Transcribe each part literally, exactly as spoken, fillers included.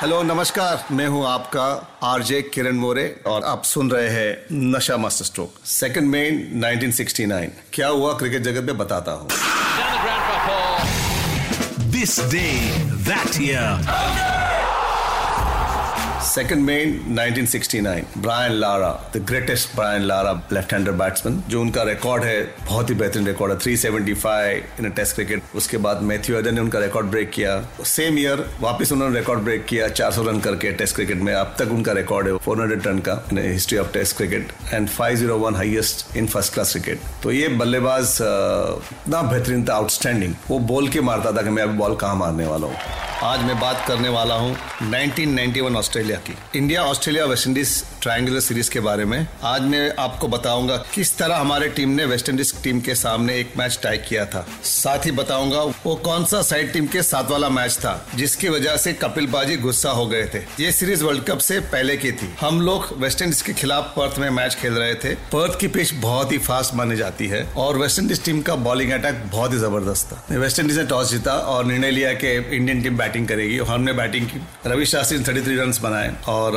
Hello नमस्कार, मैं हूं आपका आरजे किरण मोरे और आप सुन रहे हैं नशा master stroke. Second May nineteen sixty nine क्या हुआ क्रिकेट जगत में बताता हूं। This day that year second May nineteen sixty nine Brian Lara, the greatest Brian Lara left hander batsman, जो उनका रिकॉर्ड है बहुत ही बेहतरीन रिकॉर्ड है three seventy five in a test cricket. उसके बाद मैथ्यू हैडन ने उनका रिकॉर्ड ब्रेक किया। सेम ईयर वापस उन्होंने रिकॉर्ड ब्रेक किया चार सौ रन करके टेस्ट क्रिकेट में। अब तक उनका रिकॉर्ड है चार सौ रन का in history of test cricket and five O one highest in first class cricket. तो ये बल्लेबाज इतना बेहतरीन था, आउटस्टैंडिंग, वो बॉल के मारता था कि मैं अब बॉल कहाँ मारने वाला हूँ। आज मैं बात करने वाला हूँ नाइनटीन नाइंटी वन ऑस्ट्रेलिया की, India Australia West Indies triangular series के बारे में। आज मैं आपको बताऊंगा किस तरह हमारे टीम ने वेस्ट इंडीज टीम के सामने एक मैच टाई किया था। साथ ही बताऊंगा वो कौन सा साइड टीम के साथ वाला मैच था जिसकी वजह से कपिल बाजी गुस्सा हो गए थे। ये सीरीज वर्ल्ड कप से पहले की थी। हम लोग वेस्ट इंडीज के खिलाफ पर्थ में मैच खेल रहे थे। पर्थ की पिच बहुत ही फास्ट मानी जाती है और वेस्ट इंडीज टीम का बॉलिंग अटैक बहुत ही जबरदस्त था। वेस्ट इंडीज ने टॉस जीता और निर्णय लिया कि इंडियन टीम बैटिंग करेगी। हमने बैटिंग की, रवि शास्त्री ने थर्टी थ्री रन बनाए और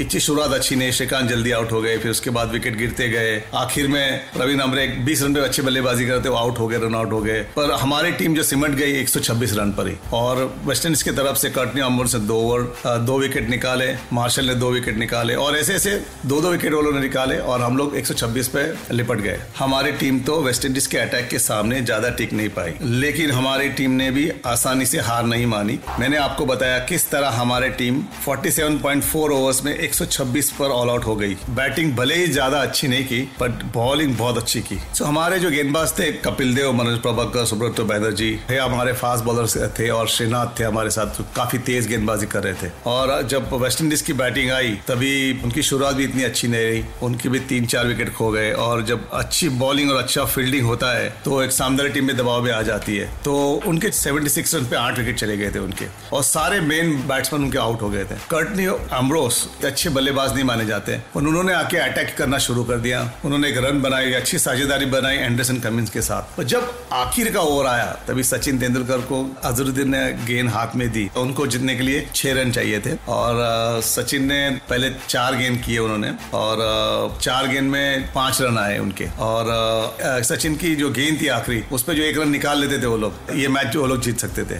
इच्छी शुरुआत अच्छी नहीं, श्रीकांत जल्दी आउट हो गए, फिर उसके बाद विकेट गिरते गए। आखिर में रवि नम्रे बीस रन पे अच्छी बल्लेबाजी करते हुए आउट हो गए, रन आउट हो गए। पर हमारी टीम जो सिमट गई एक सौ छब्बीस रन पर ही। और वेस्ट इंडीज की तरफ से कर्टनी एम्ब्रोस ने दो ओवर दो विकेट निकाले, मार्शल ने दो विकेट निकाले और ऐसे ऐसे दो दो विकेट वालों ने निकाले और हम लोग एक सौ छब्बीस पे लिपट गए। हमारी टीम तो वेस्ट इंडीज के अटैक के सामने ज्यादा टिक नहीं पाई, लेकिन हमारी टीम ने भी आसानी से हार नहीं मानी। मैंने आपको बताया किस तरह हमारी टीम सैंतालीस पॉइंट चार ओवर्स में एक सौ छब्बीस पर ऑल आउट हो गई। बैटिंग भले ही ज्यादा अच्छी नहीं की बट बॉलिंग बहुत अच्छी की। सो हमारे जो गेंदबाज थे कपिल देव, मनोज प्रभाकर, सुब्रत बैनर्जी थे, हमारे फास्ट बॉलर्स थे और श्रीनाथ थे हमारे साथ, तो काफी तेज गेंदबाजी कर रहे थे। और जब वेस्ट इंडीज की बैटिंग आई तभी उनकी शुरुआत भी इतनी अच्छी नहीं रही, उनकी भी तीन चार विकेट खो गए। और जब अच्छी बॉलिंग और अच्छा फील्डिंग होता है तो एक सामने टीम में दबाव भी आ जाती है। तो उनके छिहत्तर रन पे आठ विकेट चले गए थे उनके और सारे मेन बैट्समैन उनके आउट हो गए थे। कर्टनी एम्ब्रोस अच्छे बल्लेबाज नहीं माने जाते, उन्होंने आके अटैक करना शुरू कर दिया। उन्होंने एक रन बनाई, अच्छी साझेदारी बनाई एंडरसन कमिंस के साथ। जब आखिर का ओवर आया तभी सचिन तेंदुलकर को अजहरुद्दीन ने गेंद हाथ में दी। उनको जीतने के लिए छह रन चाहिए थे और सचिन ने पहले चार गेंद किए उन्होंने और चार गेंद में पांच रन आए उनके। और सचिन की जो गेंद थी आखिरी, उसपे जो एक रन निकाल लेते थे वो लोग, ये मैच जो वो लोग जीत सकते थे।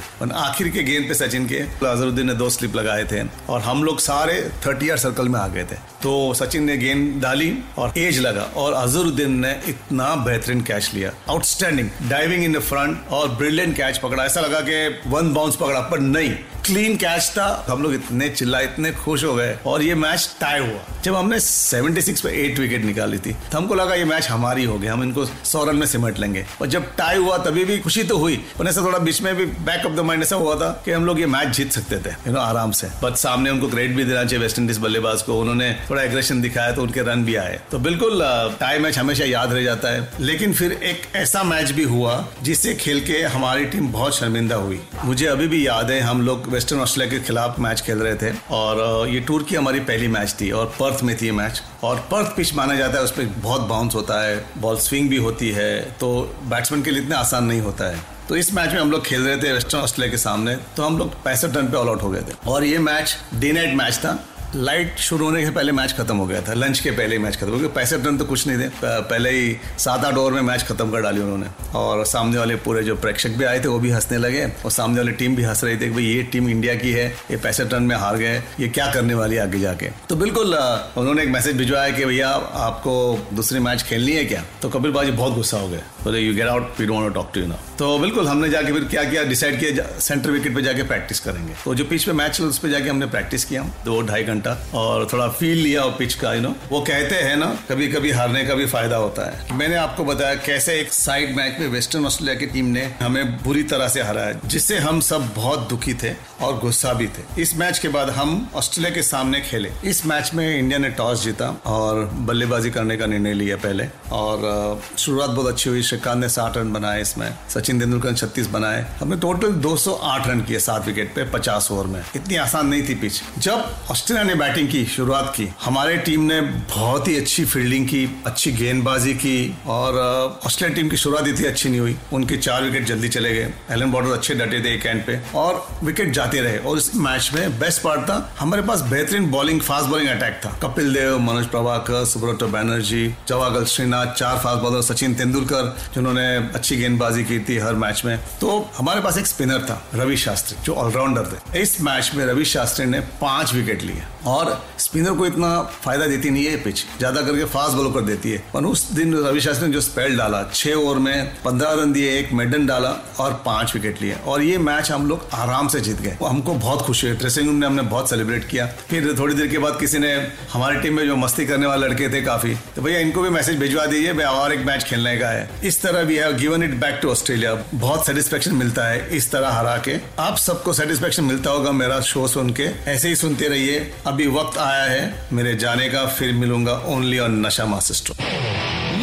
आखिर के गेंद पे सचिन के अजहरुद्दीन ने दो स्लिप लगाए थे और हम लोग सारे थर्टी यार्ड सर्कल में आ गए थे। तो सचिन ने गेंद डाली और एज लगा और अजहरुद्दीन ने इतना बेहतरीन कैच लिया, outstanding diving in the front और ब्रिलियंट कैच पकड़ा। ऐसा लगा कि वन बाउंस पकड़ा पर नहीं, क्लीन कैच था। हम लोग इतने चिल्लाए, इतने खुश हो गए और ये मैच टाई हुआ। जब हमने छिहत्तर पे आठ विकेट निकाली थी तो हमको लगा ये मैच हमारी हो गया, हम इनको सौ रन में सिमट लेंगे। और जब टाई हुआ तभी भी खुशी तो हुई, पर ऐसा थोड़ा बीच में भी बैक ऑफ द माइंड ऐसा हुआ था कि हम लोग ये मैच जीत सकते थे यू नो आराम से। बट सामने उनको क्रेडिट भी देना चाहिए वेस्ट इंडीज बल्लेबाज को, उन्होंने थोड़ा एग्रेशन दिखाया तो उनके रन भी आए। तो बिल्कुल टाई मैच हमेशा याद रह जाता है। लेकिन फिर एक ऐसा मैच भी हुआ जिससे खेल के हमारी टीम बहुत शर्मिंदा हुई। मुझे अभी भी याद है हम लोग वेस्टर्न ऑस्ट्रेलिया के खिलाफ मैच खेल रहे थे और ये टूर की हमारी पहली मैच थी और पर्थ में थी मैच। और पर्थ पिच माना जाता है, उस पर बहुत बाउंस होता है, बॉल स्विंग भी होती है, तो बैट्समैन के लिए इतना आसान नहीं होता है। तो इस मैच में हम लोग खेल रहे थे वेस्टर्न ऑस्ट्रेलिया के सामने, तो हम लोग पैंसठ रन पे ऑल आउट हो गए थे और ये मैच डे नाइट मैच था। लाइट शुरू होने के पहले मैच खत्म हो गया था, लंच के पहले ही मैच खत्म हो गया। पैसे रन तो कुछ नहीं थे, पहले ही सात आठ ओवर में मैच खत्म कर डाली उन्होंने। और सामने वाले पूरे जो प्रेक्षक भी आए थे वो भी हंसने लगे और सामने वाली टीम भी हंस रही थी कि भाई ये टीम इंडिया की है, ये पैसे रन में हार गए, ये क्या करने वाली है आगे जाके। तो बिल्कुल उन्होंने एक मैसेज भिजवाया कि भैया आपको दूसरी मैच खेलनी है क्या। तो कपिल बाजी बहुत गुस्सा हो गए, बोले you get out, we don't want to talk to you now. तो बिल्कुल हमने जाके फिर क्या किया, डिसाइड किया सेंटर विकेट पे जाके प्रैक्टिस करेंगे। तो जो पिच पे मैच उस पे जाके हमने प्रैक्टिस किया दो ढाई घंटा और थोड़ा फील लिया और पिच का, यू नो वो कहते हैं ना कभी कभी हारने का भी फायदा होता है। मैंने आपको बताया कैसे एक साइड मैच में वेस्टर्न ऑस्ट्रेलिया की टीम ने हमें बुरी तरह से हराया, जिससे हम सब बहुत दुखी थे और गुस्सा भी थे। इस मैच के बाद हम ऑस्ट्रेलिया के सामने खेले। इस मैच में इंडिया ने टॉस जीता और बल्लेबाजी करने का निर्णय लिया पहले, और शुरुआत बहुत अच्छी हुई। श्रीकांत ने साठ रन बनाए, इसमें सचिन तेंदुलकर ने छत्तीस बनाए। हमने टोटल दो सौ आठ रन किए सात विकेट पे पचास ओवर में। इतनी आसान नहीं थी पिच। जब ऑस्ट्रेलिया ने बैटिंग की शुरुआत की, हमारे टीम ने बहुत ही अच्छी फील्डिंग की, अच्छी गेंदबाजी की और ऑस्ट्रेलिया टीम की शुरुआत इतनी अच्छी नहीं हुई। उनके चार विकेट जल्दी चले गए, एलन बॉर्डर अच्छे डटे थे एक एंड पे और विकेट जाते रहे। और इस मैच में बेस्ट पार्ट था, हमारे पास बेहतरीन बॉलिंग, फास्ट बॉलिंग अटैक था। कपिल देव, मनोज प्रभाकर, सुब्रत बैनर्जी, जवागल श्रीनाथ, चार फास्ट बॉलर, सचिन तेंदुलकर जिन्होंने अच्छी गेंदबाजी की थी हर मैच में। तो हमारे पास एक स्पिनर था रवि शास्त्री जो ऑलराउंडर थे। इस मैच में रवि शास्त्री ने पांच विकेट लिए और स्पिनर को इतना फायदा देती नहीं है पिच, ज्यादा करके फास्ट बॉलर कर देती है। पर उस दिन रवि शास्त्री ने जो स्पेल डाला, छह ओवर में पंद्रह रन दिए, एक मेडन डाला और पांच विकेट लिए और ये मैच हम लोग आराम से जीत गए। हमको बहुत खुशी हुई, ड्रेसिंग रूम में हमने बहुत सेलिब्रेट किया। फिर थोड़ी देर के बाद किसी ने हमारी टीम में जो मस्ती करने वाले लड़के थे काफी, तो भैया इनको भी मैसेज भिजवा दीजिए, भाई और एक मैच खेलने का है। इस तरह भी है given it back to Australia, बहुत सेटिस्फेक्शन मिलता है इस तरह हरा के। आप सबको सेटिस्फेक्शन मिलता होगा मेरा शो सुन के। ऐसे ही सुनते रहिए, अभी वक्त आया है मेरे जाने का, फिर मिलूंगा only on Nasha master stroke.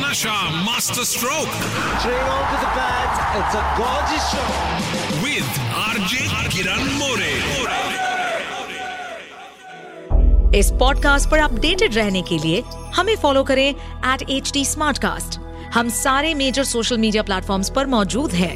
Nasha master stroke with RJ Kiran More. इस पॉडकास्ट पर अपडेटेड रहने के लिए हमें फॉलो करें at H D smart cast. हम सारे मेजर सोशल मीडिया प्लेटफॉर्म्स पर मौजूद हैं